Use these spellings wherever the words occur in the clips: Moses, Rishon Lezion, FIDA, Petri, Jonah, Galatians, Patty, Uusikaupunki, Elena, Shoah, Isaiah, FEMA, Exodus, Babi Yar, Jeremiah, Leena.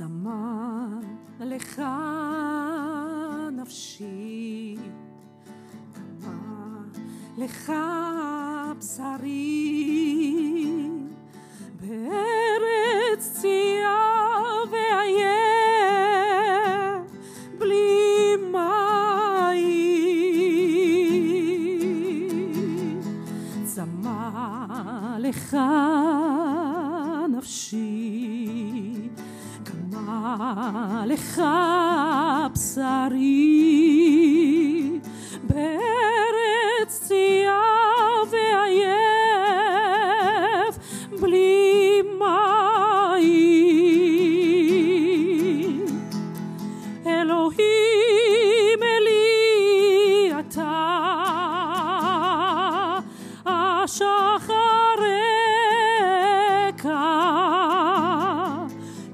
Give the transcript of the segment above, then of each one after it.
אז אמר לך נפשי, אמר לך בשרי, בארץ צייה ואיה בלי מים. צמא לך נפשי, כמה לך בשרי, בארץ צייה ועייף בלי מים. אלוהים אלי אתה, השחר אקע,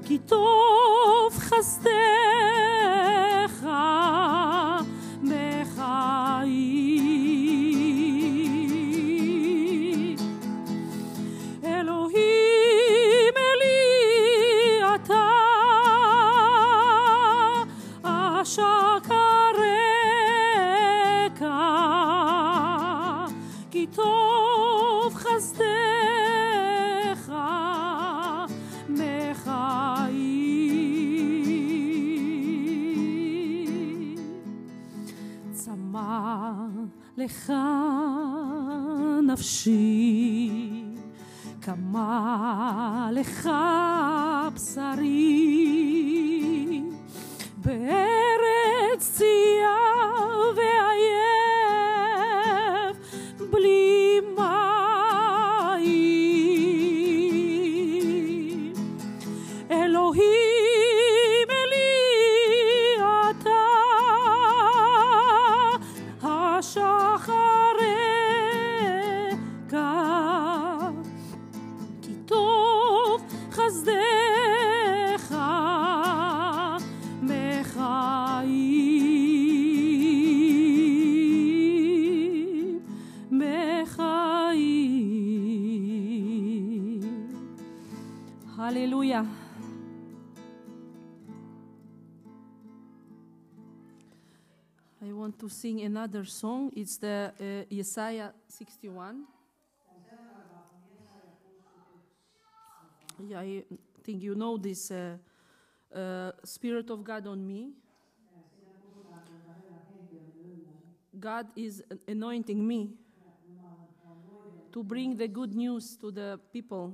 כי טוב חסדך בחיי. אלוהים אלי אתה, השחר אקע, כי טוב חסדך בחיי. צמא לך נפשי, כמה לך בשרי, בארץ צייה ועייף בלי מים. אלוהים אלי אתה, השחר אקע, כי טוב חסדך בחיי, בחיי. הללויה. I want to sing another song. It's the Isaiah 61. Yeah, I think you know this. Spirit of God on me. God is anointing me to bring the good news to the people,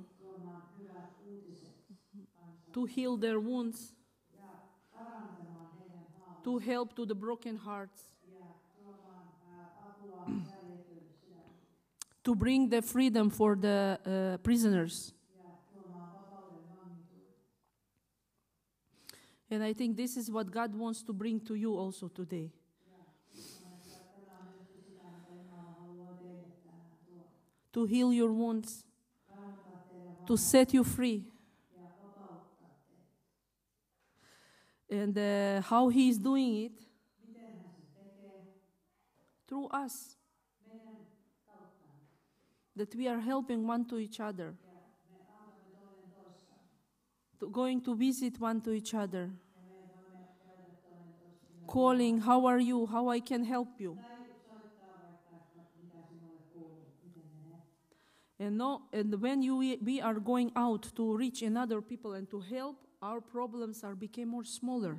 to heal their wounds, to help to the broken hearts, to bring the freedom for the prisoners. And I think this is what God wants to bring to you also today. To heal your wounds, to set you free. And how he is doing it through us, that we are helping one to each other, going to visit one to each other, calling, how are you, how I can help you. And when we are going out to reach another people and to help, our problems are become more smaller.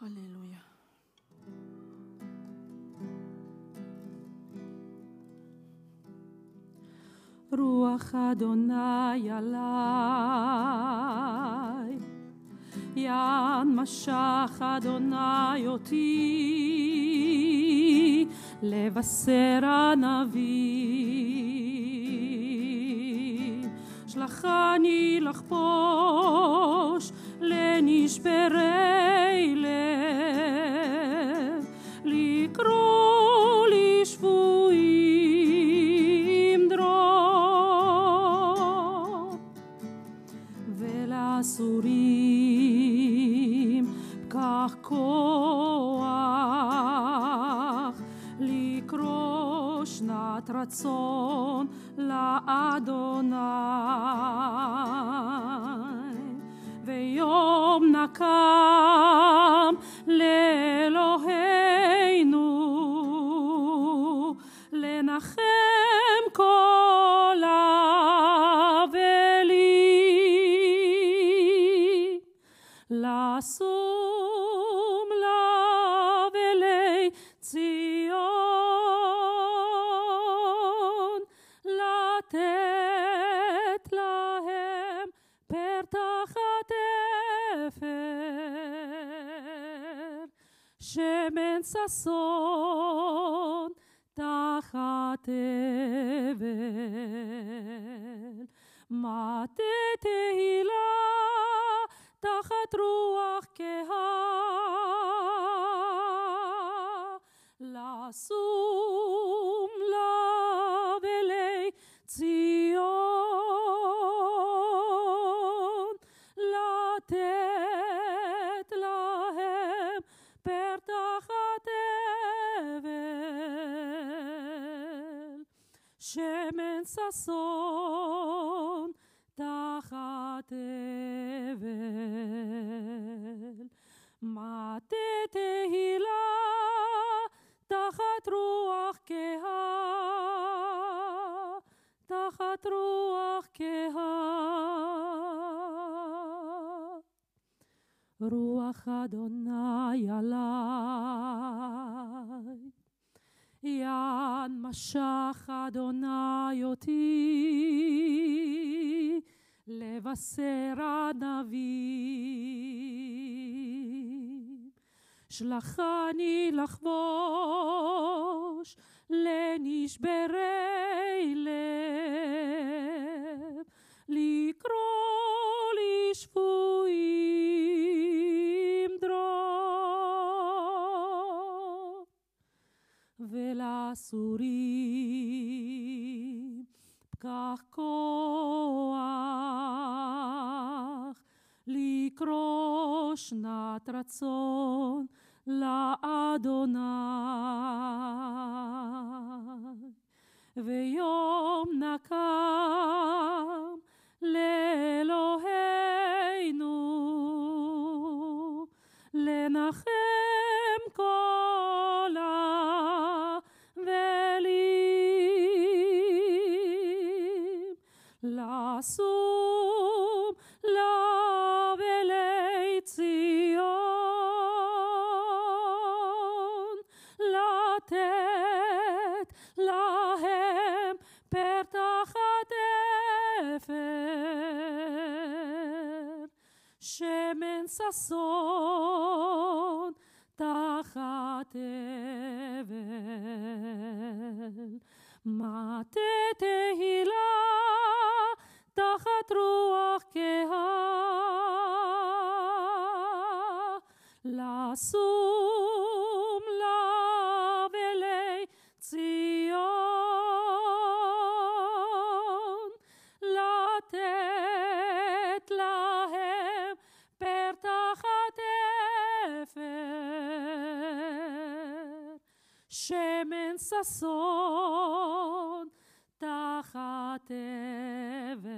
Hallelujah. Ruach Adonai alai, Yad Mashach Adonai oti, Levaser Hanavi, Shlachani lachposh lenishberei lev, Likro lishvuim אסורים, כך כוח לי שנת רצון לאדוני, ויום נקם לאלוהינו, לנחם כל האבלים, לשום לאבלי ציון, לתת להם פר תחת אפר, שמן ששון תחת אבל, מטה תהילה תחת רוח קהה, לשום לאבלי ציון, לתת להם פר תחת אבל, שמן ששון תחת אבל, מטה תהילה תחת רוח קהה, תחת רוח קהה. רוח אדוני עלי, יד משך אדוני אותי, לבשר הנביא, שלחני לחבוש לנשברי לב, לקרוא לשפויים דרור, ולאסורים פקח כוח, לקרוא שנת רצון לאדוני, ויום נקם לאלוהינו, לנחם כל האבלים, לשום לאבלי ציון, לתת להם פר תחת אפר, שמן ששון תחת אבל, מטה תהילה תחת רוח קהה, לשום לאבלי ציון, לתת להם פר תחת אפר, שמן ששון תחת אבל,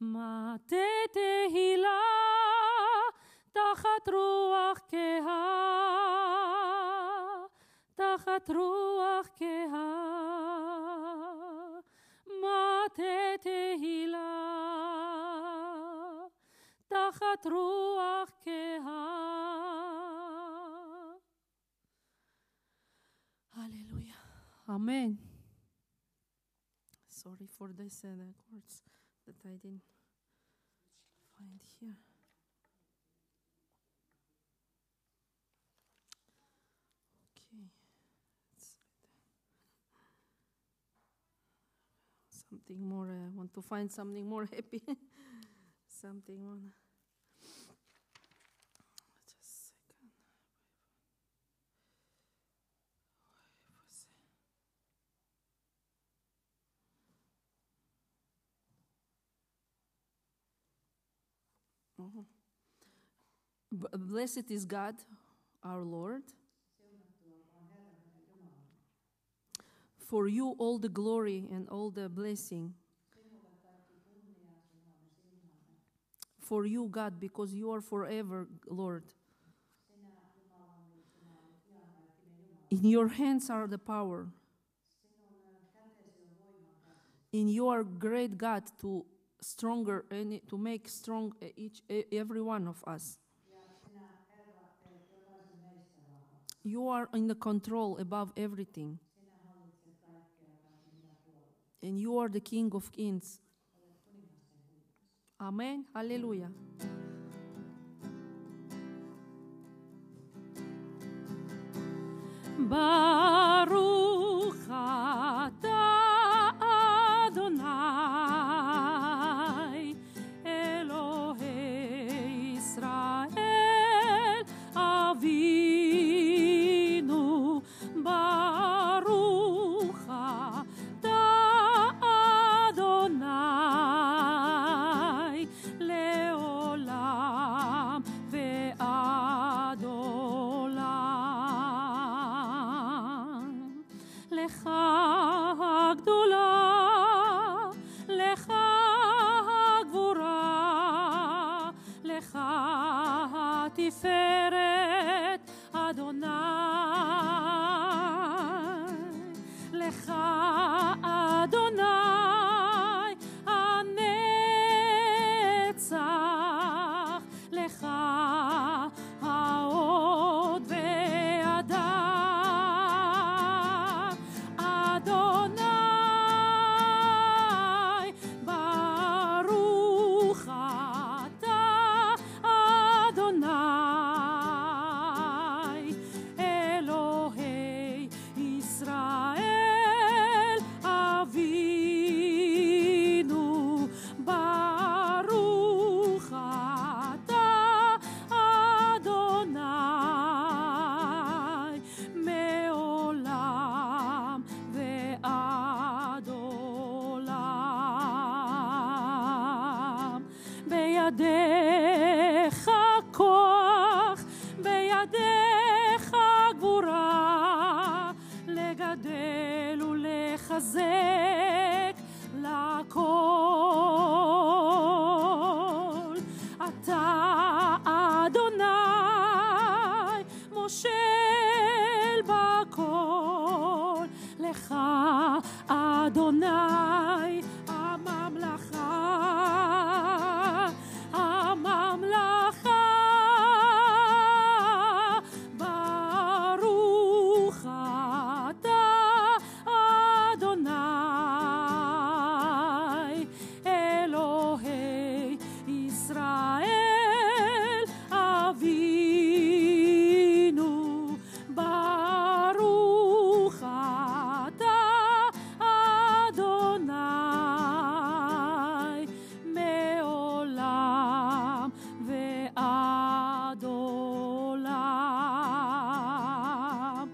מטה תהילה תחת רוח קהה, תחת רוח קהה, מטה תהילה תחת רוח קהה. הללויה. Amen. Sorry for this chords that I didn't find here. Okay. Something more. I want to find something more happy. Something more. Blessed is God, our Lord, for you all the glory and all the blessing. For you, God, because you are forever, Lord. In your hands are the power. In your great God to stronger and to make strong each every one of us. You are in the control above everything. And you are the King of Kings. Amen. Hallelujah. Baruch atah Adonai Elohei Israel Avinu Baruch atah Adonai leolam ve'ad olam lecha gdola lecha gvura lecha tiferet Adonai lecha Adonai הנצח לך העוד והדר אדוני ברוך אתה אדוני אלוהי ישראל אבינו ברוך אתה אדוני מעולם ועד עולם בידיך כוח בידיך גבורה לגדל ולחזק לכל אתה אדוני מושל בכל לך אדוני הממלכה ברוך אתה אדוני אלוהי ישראל אבינו ברוך אתה אדוני מעולם ועד עולם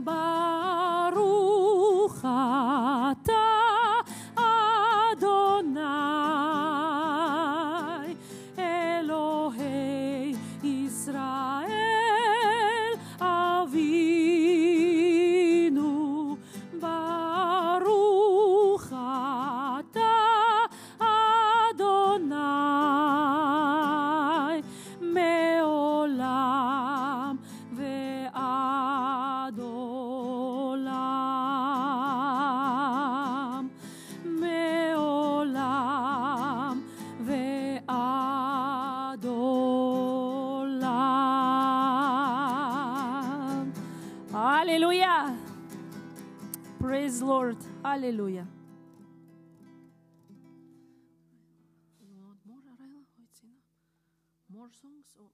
ברוך אתה אדוני אלוהי ישראל אבינו ברוך אתה אדוני מעולם ועד עולם מעולם ועד עולם. Hallelujah. Praise Lord. Hallelujah. You want more, Arayla? Oh, it's enough. More songs? Or...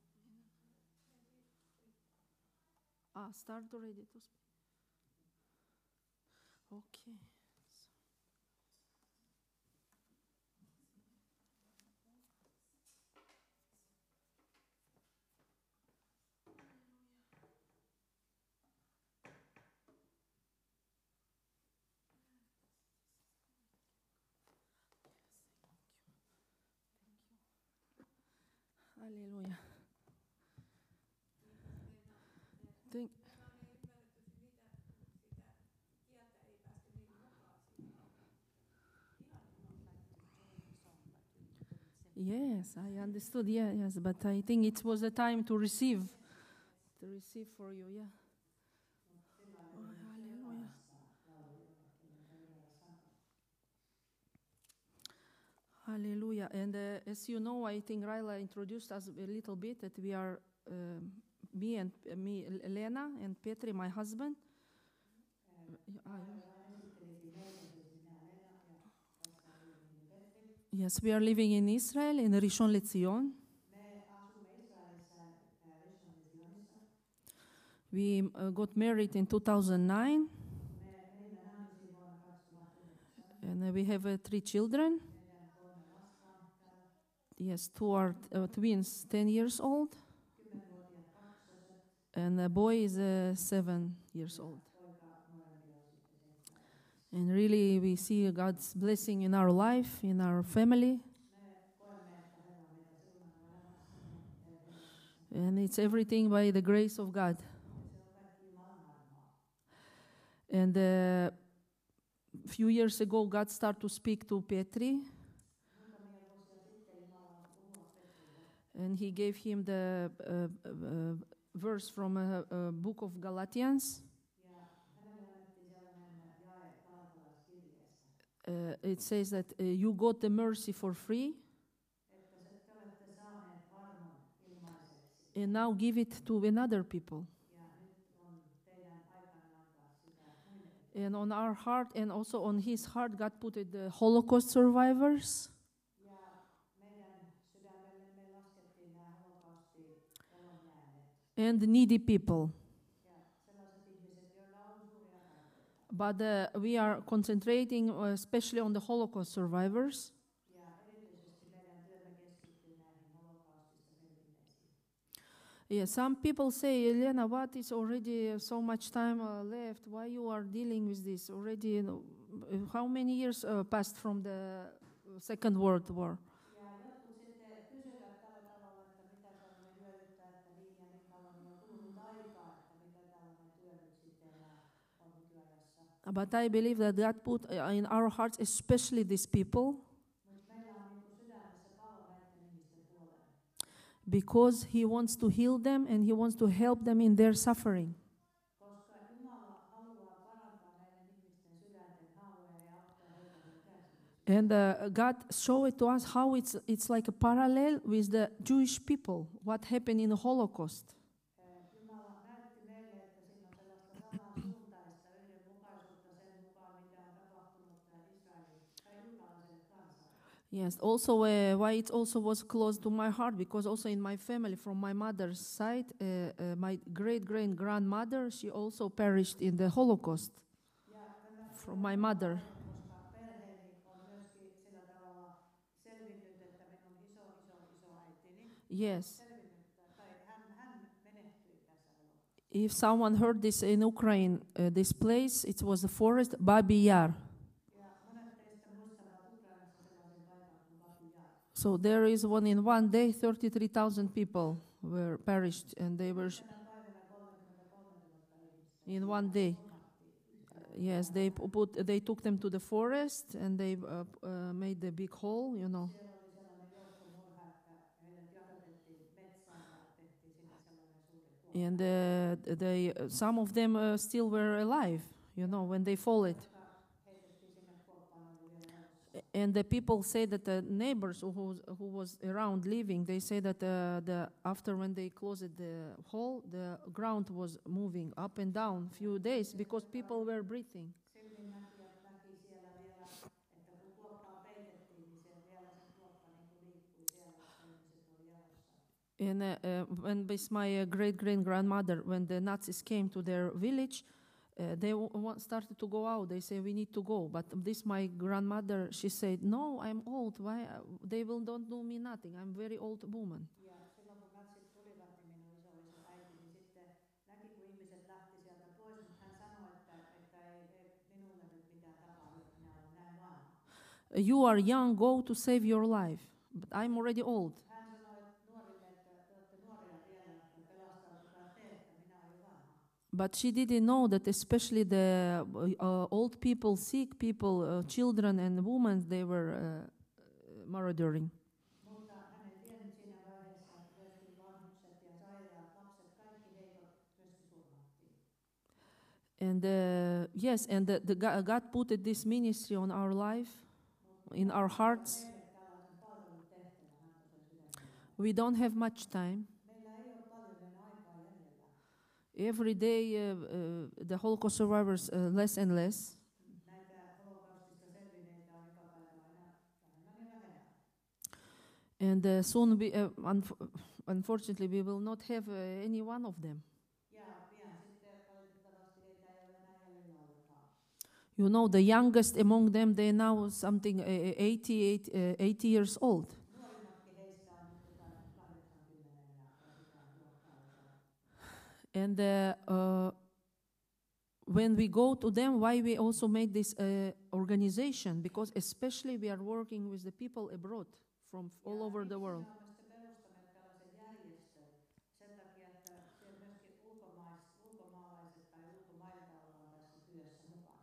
start already to speak. Okay. Hallelujah. Thank Yes, I understood. Yeah, yes, but I think it was a time to receive, for you. Yeah. Oh, hallelujah. Hallelujah. And as you know, I think Raila introduced us a little bit that we are me, Elena, and Petri, my husband. Yes, we are living in Israel, in Rishon Lezion. We got married in 2009. And we have 3 children. Yes, 2 are twins, 10 years old. And a boy is 7 years old. And really, we see God's blessing in our life, in our family. And it's everything by the grace of God. And a few years ago, God started to speak to Petri. And he gave him the verse from a book of Galatians. It says that you got the mercy for free, and now give it to another people. And on our heart, and also on his heart, God put it, the Holocaust survivors. And needy people. But we are concentrating especially on the Holocaust survivors. Yeah, some people say, Elena, what is already so much time left? Why you are dealing with this already? You know, how many years passed from the Second World War? But I believe that God put in our hearts, especially these people, because He wants to heal them and He wants to help them in their suffering. And God showed it to us how it's like a parallel with the Jewish people, what happened in the Holocaust. Yes, also why it also was close to my heart, because also in my family, from my mother's side, my great-great-grandmother, she also perished in the Holocaust, from my mother. Yes. If someone heard this in Ukraine, this place, it was the forest, Babi Yar. So there is one, in one day, 33,000 people were perished, and they were in one day. Yes, they took them to the forest, and they made a big hole, you know. And some of them still were alive, you know, when they followed. And the people say that the neighbors who was around living, they say that after when they closed the hole, the ground was moving up and down a few days because people were breathing. And when with my great-great-grandmother, when the Nazis came to their village, they started to go out. They say, we need to go. But this, my grandmother, she said, no, I'm old. Why? They will don't do me nothing. I'm a very old woman. You are young, go to save your life. But I'm already old. But she didn't know that especially the old people, sick people, children and women, they were marauding. And yes, and God put this ministry on our life, in our hearts. We don't have much time. Every day, the Holocaust survivors less and less. And soon, we, unfortunately, we will not have any one of them. You know, the youngest among them, they are now something 80 years old. And when we go to them, why we also made this organization? Because especially we are working with the people abroad from all over the world.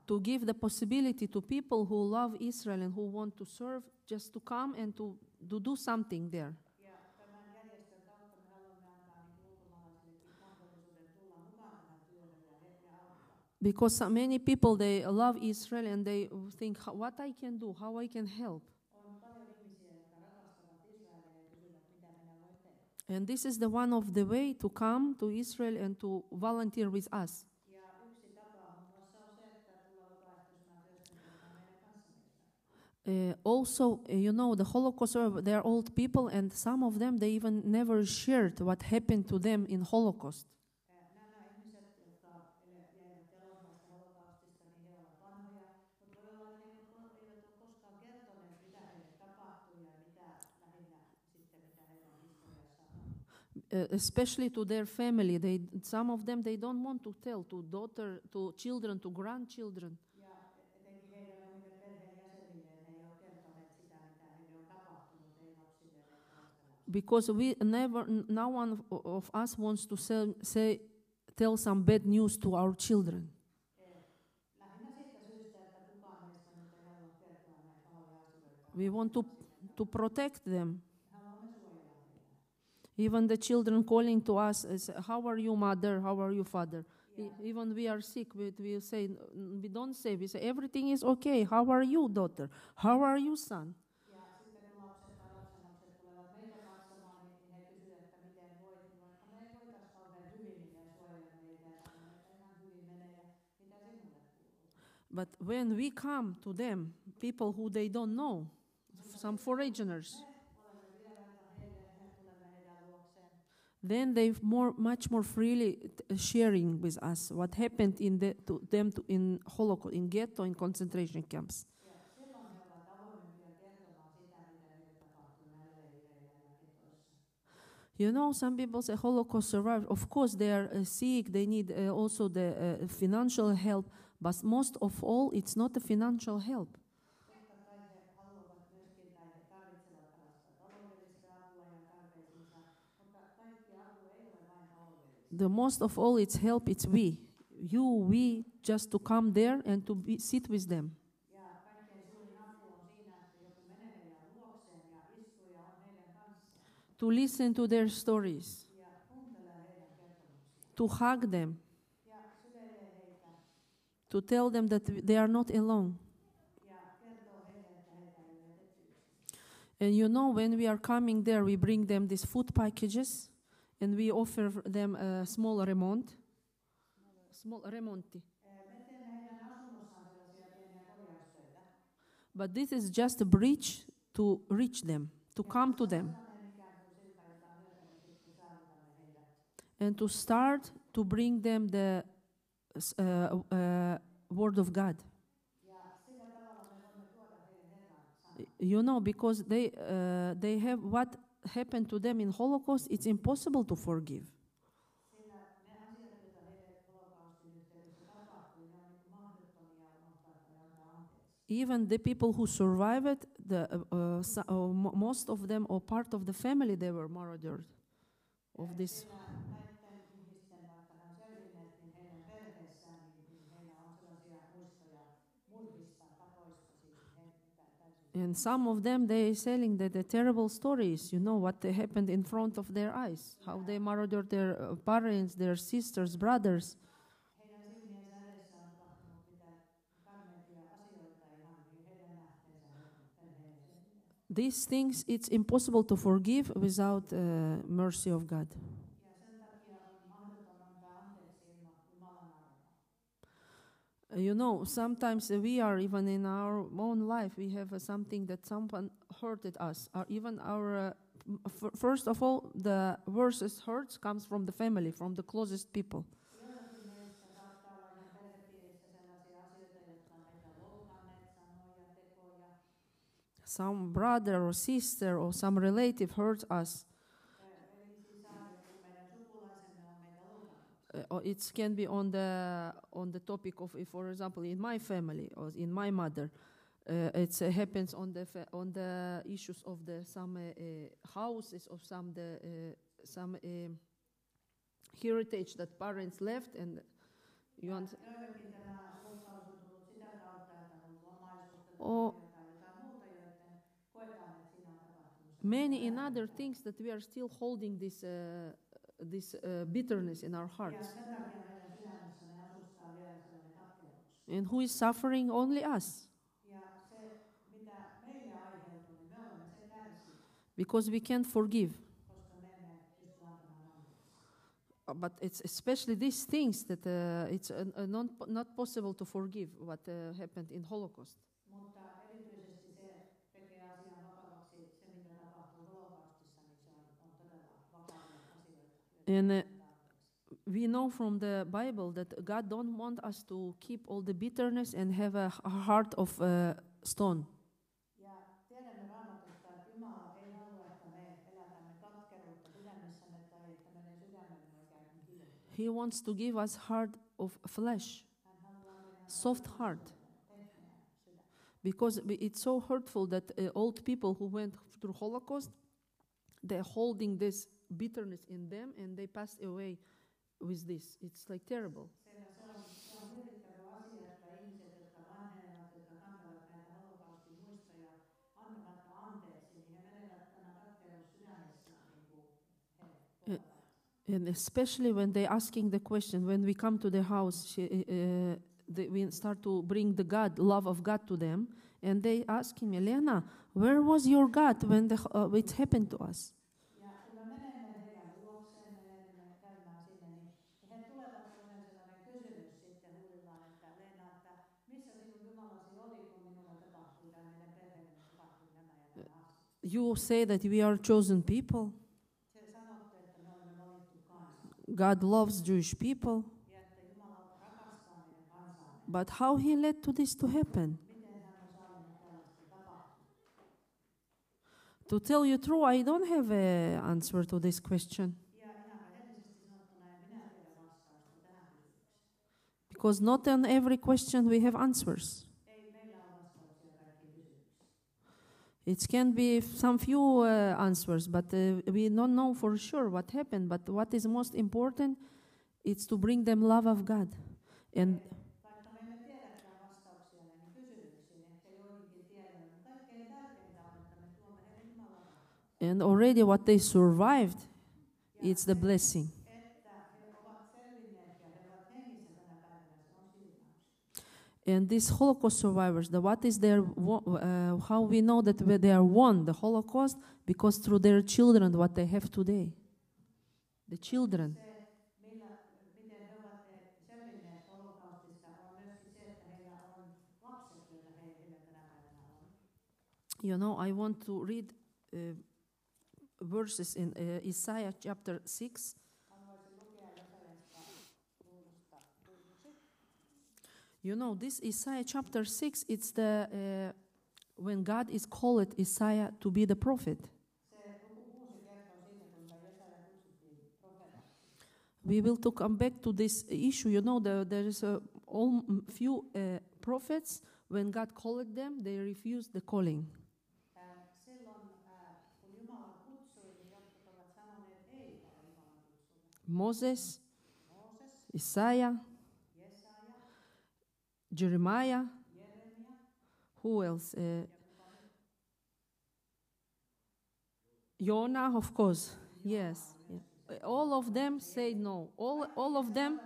To give the possibility to people who love Israel and who want to serve, just to come and to do something there. Because so many people, they love Israel and they think, what I can do, how I can help. And this is the one of the way to come to Israel and to volunteer with us. Also, you know, the Holocaust, they are old people, and some of them, they even never shared what happened to them in Holocaust. Especially to their family, some of them, they don't want to tell to daughter, to children, to grandchildren. Because we never, no one of us wants to tell some bad news to our children. We want to protect them. Even the children calling to us, say, how are you, mother? How are you, father? Yeah. Even we are sick, we say, we don't say, we say, everything is okay. How are you, daughter? How are you, son? But when we come to them, people who they don't know, some foreigners, then they much more freely sharing with us what happened to them in Holocaust, in ghetto, in concentration camps. You know, some people say Holocaust survivors. Of course, they are sick. They need also the financial help. But most of all, it's not the financial help. The most of all, it's help. It's we, you, we, just to come there and to sit with them. To listen to their stories, to hug them, to tell them that they are not alone. And you know, when we are coming there, we bring them these food packages and we offer them a small remonti. But this is just a bridge to reach them, to come to them. And to start to bring them the Word of God. You know, because they have what happened to them in Holocaust, it's impossible to forgive. Even the people who survived, most of them or part of the family, they were murdered of this. And some of them, they are telling the terrible stories, you know, what happened in front of their eyes, how they murdered their parents, their sisters, brothers. These things, it's impossible to forgive without mercy of God. You know, sometimes we are, even in our own life, we have something that someone hurted us. Or even our, first of all, the worst hurts comes from the family, from the closest people. Some brother or sister or some relative hurts us. It can be on the topic of, if, for example, in my family or in my mother, it happens on the issues of the some houses of some heritage that parents left, and you want. Or many in other things that we are still holding this bitterness in our hearts. And who is suffering? Only us. Because we can't forgive. But it's especially these things that it's not possible to forgive what happened in Holocaust. And we know from the Bible that God don't want us to keep all the bitterness and have a heart of stone. He wants to give us heart of flesh, soft heart. Because it's so hurtful that old people who went through Holocaust, they're holding this bitterness in them, and they passed away with this. It's like terrible. And especially when they're asking the question, when we come to the house, we start to bring the God, love of God to them, and they ask him, Elena, where was your God when it happened to us? You say that we are chosen people. God loves Jewish people. But how he led to this to happen? To tell you true, I don't have an answer to this question. Because not on every question we have answers. It can be some few answers, but we don't know for sure what happened. But what is most important is to bring them love of God. And already what they survived, it's the blessing. And these Holocaust survivors, what is their how we know that they are won the Holocaust? Because through their children, what they have today, the children. You know, I want to read verses in Isaiah chapter 6. You know, this Isaiah chapter 6, it's the when God is called Isaiah to be the prophet. We will to come back to this issue. You know, there is a few prophets, when God called them, they refused the calling. Moses, Isaiah, Jeremiah, who else? Jonah, of course, yes. Yeah. All of them say no. All of them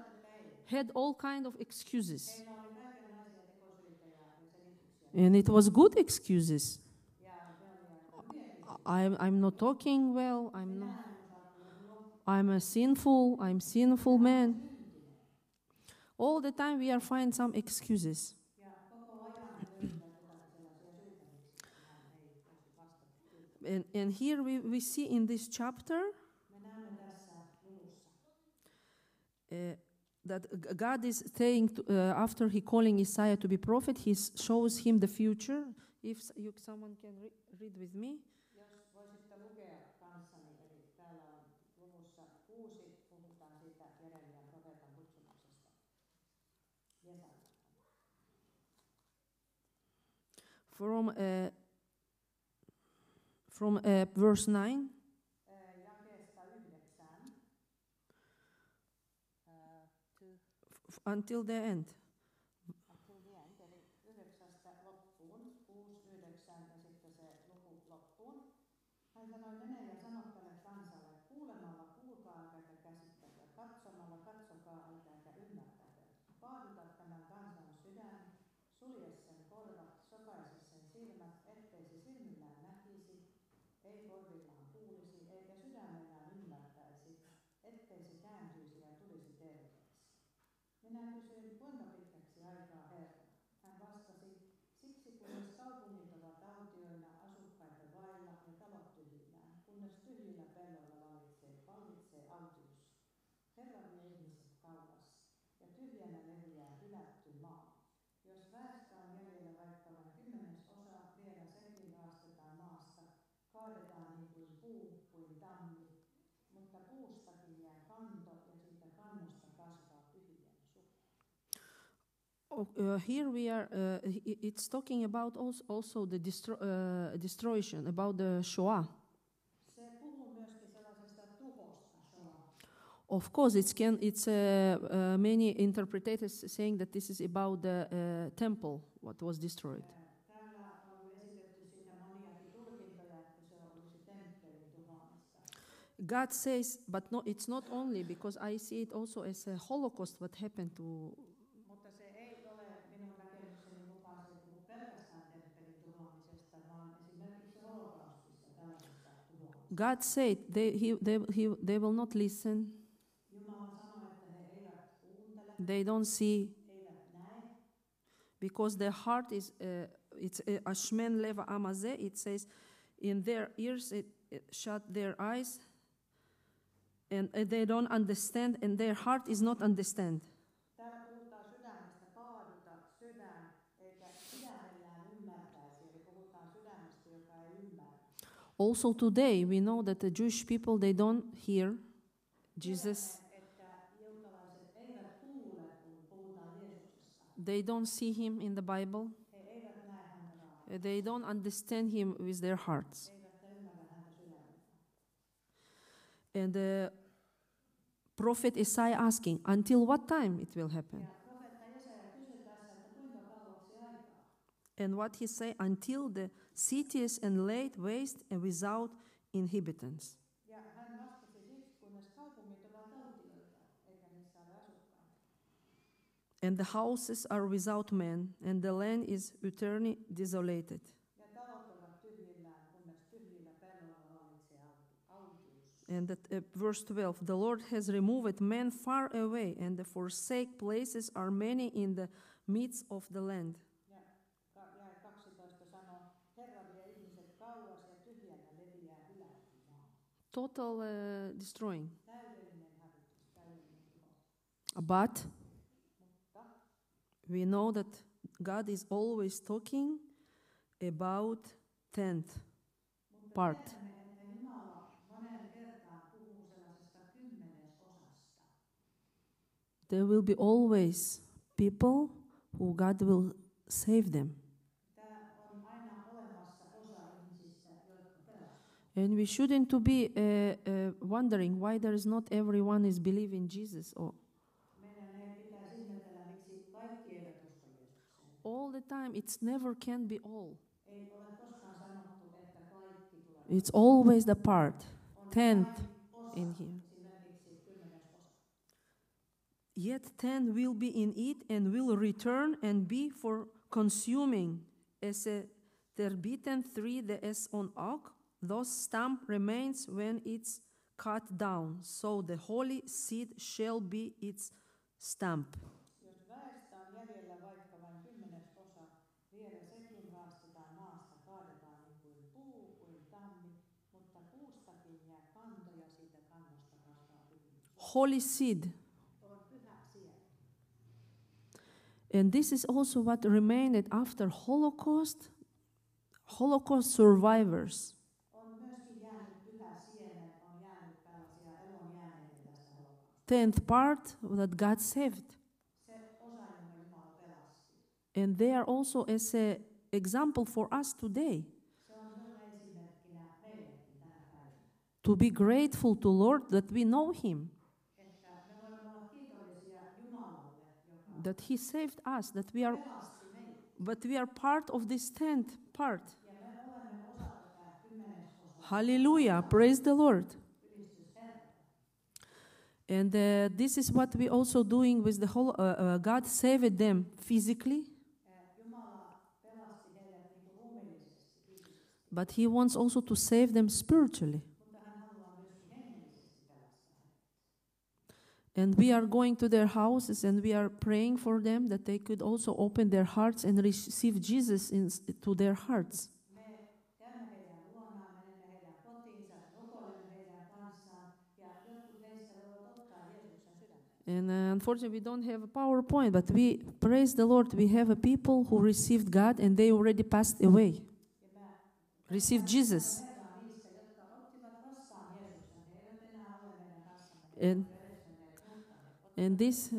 had all kind of excuses. And it was good excuses. I'm not talking well. I'm a sinful man. All the time we are finding some excuses. And here we see in this chapter that God is saying to, after he calling Isaiah to be prophet, he shows him the future. If someone can read with me. From verse 9. Until the end. Minä kysyin, kuinka pitkäksi aikaa Herra? Hän vastasi, siksi kunnes kaupungit ovat autioina, asukkaita vailla ja talot tyhjillään, kunnes tyhjillä pellolla vallitsee autius. Herran ja ihmiset kauas, ja tyhjänä leviää hylätty maa. Jos väestö on jäljellä vaikka vain 10%, vielä sekin raastetaan maasta, kaadetaan niin kuin puu kuin tammi, mutta puustakin jää kanto ja siitä kannosta kasvaa. Here we are. It's talking about also the destruction, about the Shoah. Of course, it's many interpreters saying that this is about the temple, what was destroyed. God says, but no, it's not only because I see it also as a Holocaust. What happened to? God said they will not listen. They don't see because their heart is it's ashmen leva amaze. It says, in their ears it shut their eyes, and they don't understand, and their heart is not understand. Also today, we know that the Jewish people, they don't hear Jesus. They don't see him in the Bible. They don't understand him with their hearts. And the prophet Isaiah asking, until what time it will happen? And what he say, until the cities and laid waste and without inhabitants. And the houses are without men, and the land is utterly desolated. And that, verse 12, the Lord has removed men far away, and the forsake places are many in the midst of the land. Total destroying. But we know that God is always talking about 10th part. There will be always people who God will save them. And we shouldn't to be wondering why there is not everyone is believing Jesus. Or all the time, it's never can be all. It's always the part, 10th in here. Yet 10 will be in it and will return and be for consuming as a terbitan 3 the as on oak. Those stump remains when it's cut down, so the holy seed shall be its stump. Jos väestä on jäljellä vaikka vain 10%, vielä sekin haastetaan maassa, kaadetaan niin kuin puu, kuin tammi, mutta puustakin jää kantoja, siitä kannosta kasvaa hyvin. Holy seed. And this is also what remained after Holocaust survivors. Tenth part that God saved. And they are also as an example for us today. To be grateful to Lord that we know Him. That He saved us, that we are part of this tenth part. Hallelujah, praise the Lord. And this is what we also doing with the whole, God saved them physically. But He wants also to save them spiritually. And we are going to their houses and we are praying for them that they could also open their hearts and receive Jesus into their hearts. And unfortunately, we don't have a PowerPoint, but we praise the Lord. We have a people who received God and they already passed away. Received Jesus. And this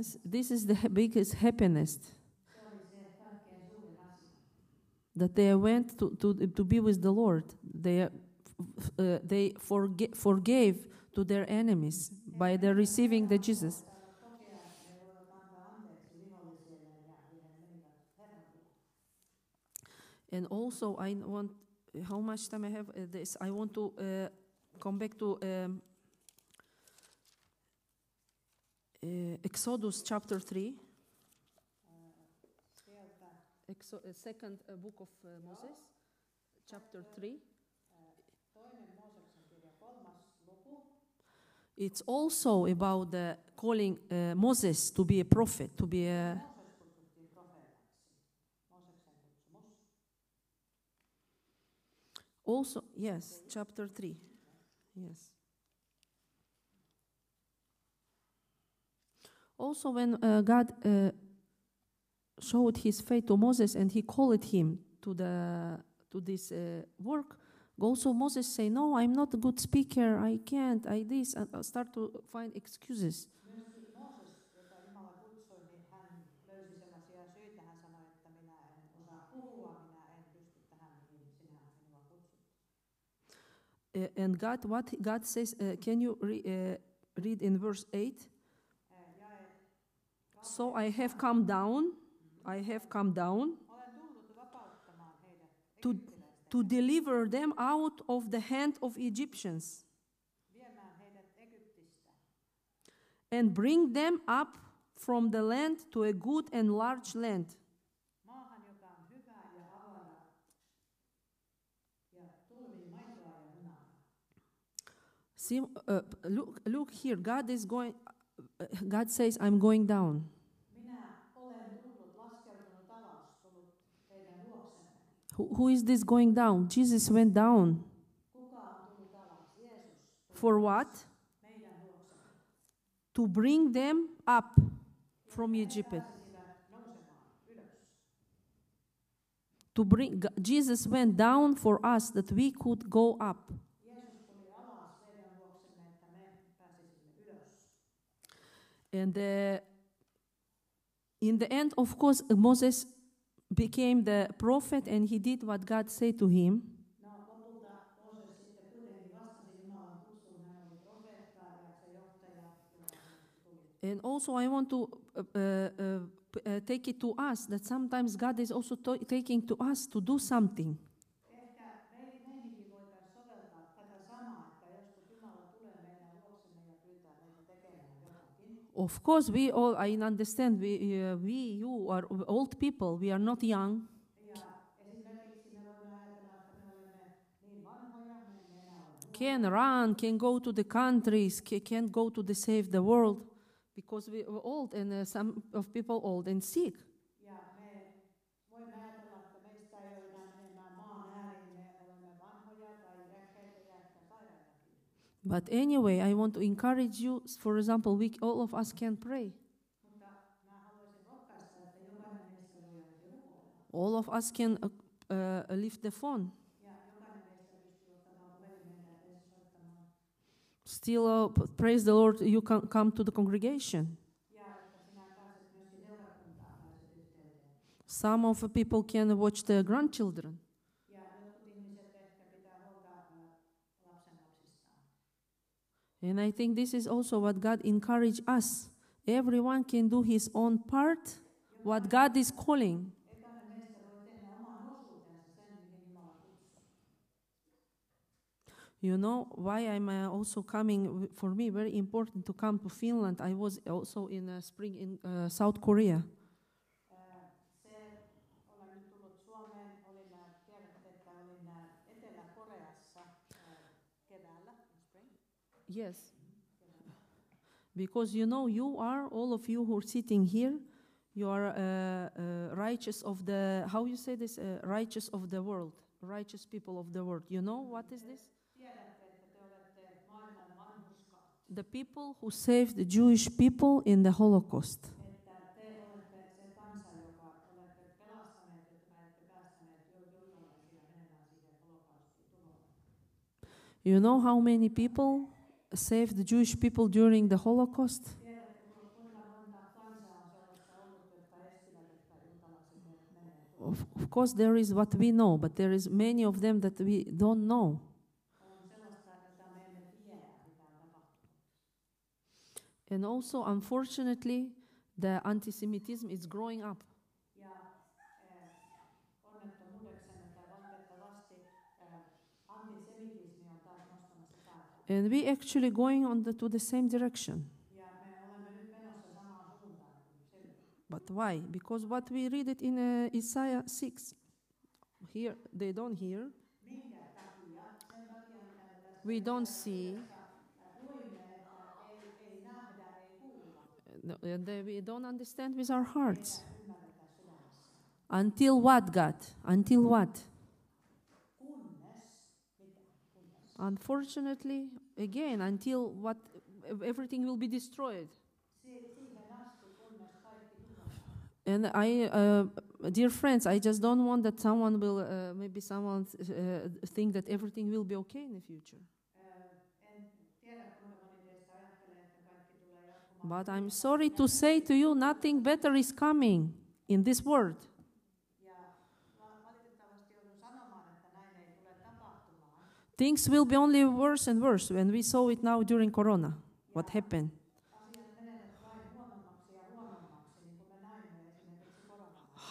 is the biggest happiness, that they went to be with the Lord. They forgave to their enemies by their receiving the Jesus. And also, I want, how much time I have this? I want to come back to Exodus chapter 3. Second book of Moses, chapter 3. It's also about the calling Moses to be a prophet, to be a... Also, yes, chapter 3, yes. Also when God showed His faith to Moses and He called him to this work, also Moses say, no, I'm not a good speaker, I can't, I this, and I start to find excuses. And God, what God says, can you read in verse 8? So I have come down, to deliver them out of the hand of Egyptians and bring them up from the land to a good and large land. See, look here. God is going. God says, "I'm going down." Who is this going down? Jesus went down. For what? To bring them up from Egypt. To bring Jesus went down for us that we could go up. And in the end, of course, Moses became the prophet and he did what God said to him. And also I want to take it to us that sometimes God is also taking to us to do something. Of course, we all, I understand, you are old people, we are not young. can run, can go to the countries, can go to the save the world, because we were old and some of people old and sick. But anyway, I want to encourage you. For example, we all of us can pray. All of us can lift the phone. Still, praise the Lord, you can come to the congregation. Some of the people can watch their grandchildren. And I think this is also what God encouraged us. Everyone can do his own part, what God is calling. You know why I'm also coming, for me, very important to come to Finland. I was also in spring in South Korea. Yes, because you know you are, all of you who are sitting here, you are righteous of the, how you say this, righteous of the world, righteous people of the world. You know what is this? The people who saved the Jewish people in the Holocaust. You know how many people saved the Jewish people during the Holocaust? Of course, there is what we know, but there is many of them that we don't know. And also, unfortunately, the anti-Semitism is growing up. And we actually going on to the same direction. But why? Because what we read it in Isaiah 6, here they don't hear, we don't see, and we don't understand with our hearts. Until what, God? Until what? Unfortunately, again, until what, everything will be destroyed. And I, dear friends, I just don't want that someone will, maybe someone think that everything will be okay in the future. But I'm sorry to say to you, nothing better is coming in this world. Things will be only worse and worse, and we saw it now during Corona, what happened.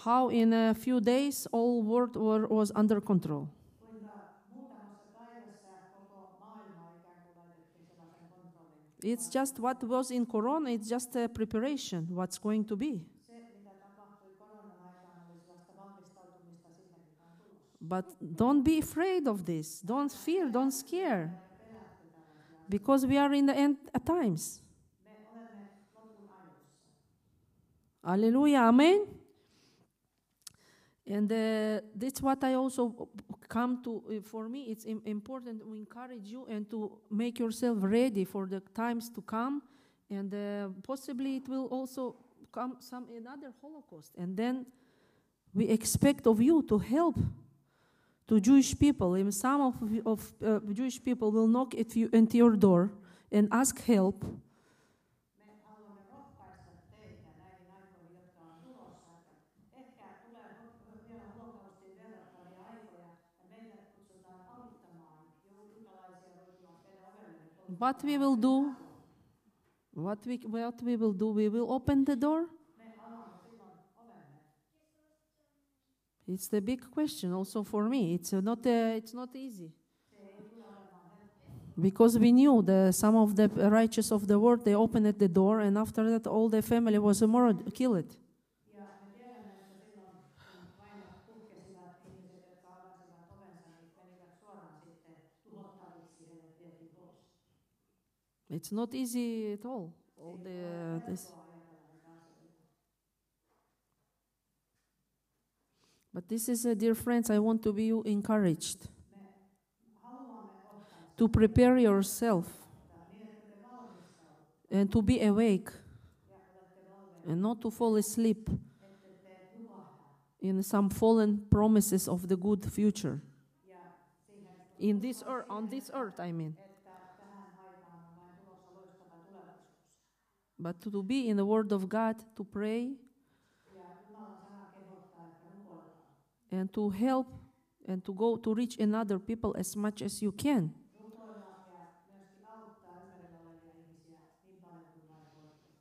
How in a few days all world was under control. It's just what was in Corona, it's just a preparation, what's going to be. But don't be afraid of this. Don't fear, don't scare. Because we are in the end times. Hallelujah, amen. And that's what I also come to, for me, it's important to encourage you and to make yourself ready for the times to come. And possibly it will also come some another Holocaust. And then we expect of you to help to Jewish people, and some of Jewish people will knock at you at your door and ask help. What we will do? What we will do? We will open the door. It's the big question also for me. It's not easy. Because we knew some of the righteous of the world, they opened at the door, and after that all the family was killed. It's not easy at all. All this. But this is, dear friends, I want to be encouraged to prepare yourself and to be awake and not to fall asleep in some fallen promises of the good future. In this earth, on this earth, I mean. But to be in the Word of God, to pray, and to help, and to go to reach another people as much as you can.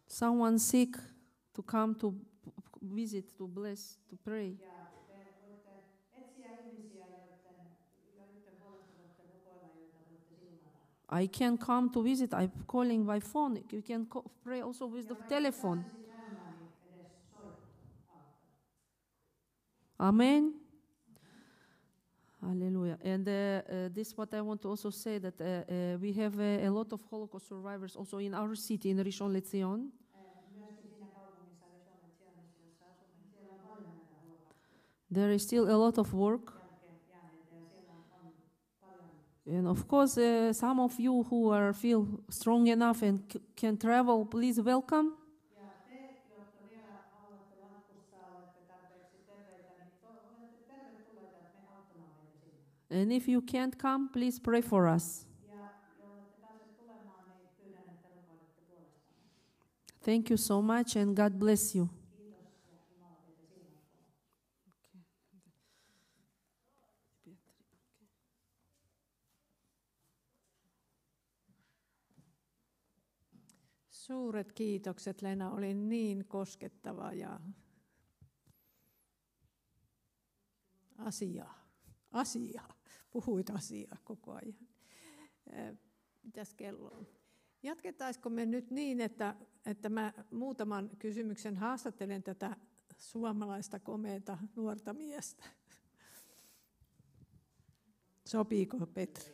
Someone sick, to come to visit, to bless, to pray. I can come to visit. I'm calling by phone. You can pray also with the telephone. Amen. Hallelujah. And this is what I want to also say, that we have a lot of Holocaust survivors also in our city, in Rishon Lezion. There is still a lot of work. And of course, some of you who are feel strong enough and can travel, please welcome. And if you can't come, please pray for us. Thank you so much, and God bless you. Suuret kiitokset, Leena, oli niin koskettava ja asiaa. Puhuit asiaa koko ajan. Mitäs kello on? Jatketaisiko me nyt niin, että mä muutaman kysymyksen haastattelen tätä suomalaista komeata nuorta miestä? Sopiiko, Petri?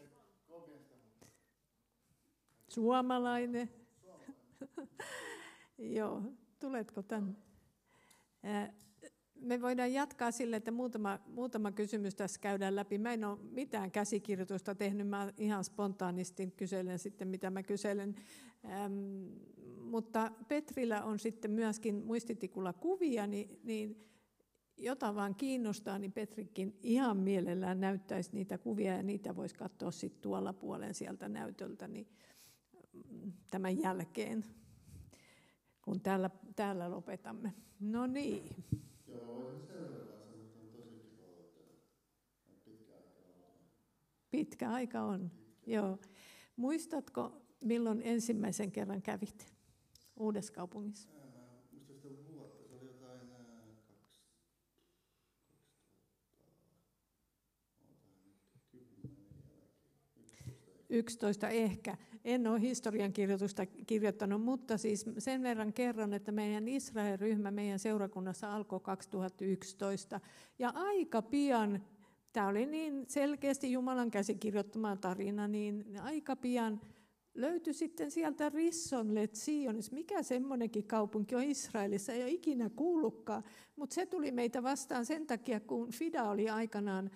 Suomalainen. Joo, tuletko tänne? Me voidaan jatkaa sille, että muutama kysymys tässä käydään läpi. Mä en ole mitään käsikirjoitusta tehnyt, mä ihan spontaanisti kyselen sitten, mitä mä kyselen. Mutta Petrillä on sitten myöskin muistitikulla kuvia, niin jota vaan kiinnostaa, niin Petrikin ihan mielellään näyttäisi niitä kuvia ja niitä voisi katsoa sitten tuolla puolen sieltä näytöltä. Niin tämän jälkeen, kun täällä lopetamme. No niin. Pitkä aika on. Joo. Muistatko, milloin ensimmäisen kerran kävit Uudessakaupungissa? Muistatko vuotta? Se oli jotain 11 ehkä. En ole historiankirjoitusta kirjoittanut, mutta siis sen verran kerron, että meidän Israel-ryhmä meidän seurakunnassa alkoi 2011. Ja aika pian, tämä oli niin selkeästi Jumalan käsikirjoittama tarina, niin aika pian löytyi sitten sieltä Rishon Lezionissa. Mikä semmoinenkin kaupunki on Israelissa, ei ole ikinä kuullutkaan. Mutta se tuli meitä vastaan sen takia, kun FIDA oli aikanaan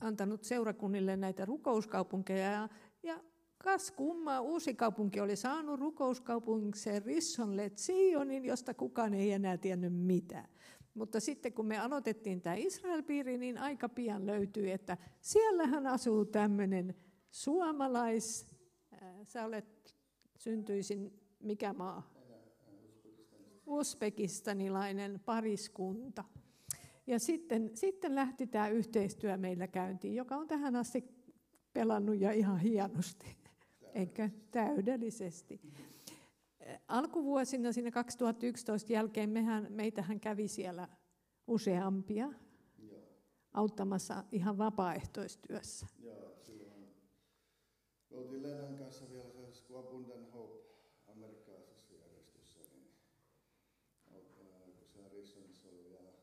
antanut seurakunnille näitä rukouskaupunkeja. Ja kas kummaa, Uusikaupunki oli saanut rukouskaupunkikseen Rishon Lezionin, josta kukaan ei enää tiennyt mitään. Mutta sitten kun me aloitettiin tämä Israel-piiri, niin aika pian löytyi, että siellähän asuu tämmöinen suomalais... Sä olet syntyisin, mikä maa? Uzbekistanilainen pariskunta. Ja sitten lähti tämä yhteistyö meillä käyntiin, joka on tähän asti pelannut ja ihan hienosti. Eikä täydellisesti. Alkuvuosina siinä 2011 jälkeen meitähän kävi siellä useampia auttamassa ihan vapaaehtoistyössä. Joo, silloin. Oltiin Lenan kanssa vielä sellaisessa kuin Abundant Hope amerikkalaisessa järjestössä. Niin, kun se Rishonissa oli vielä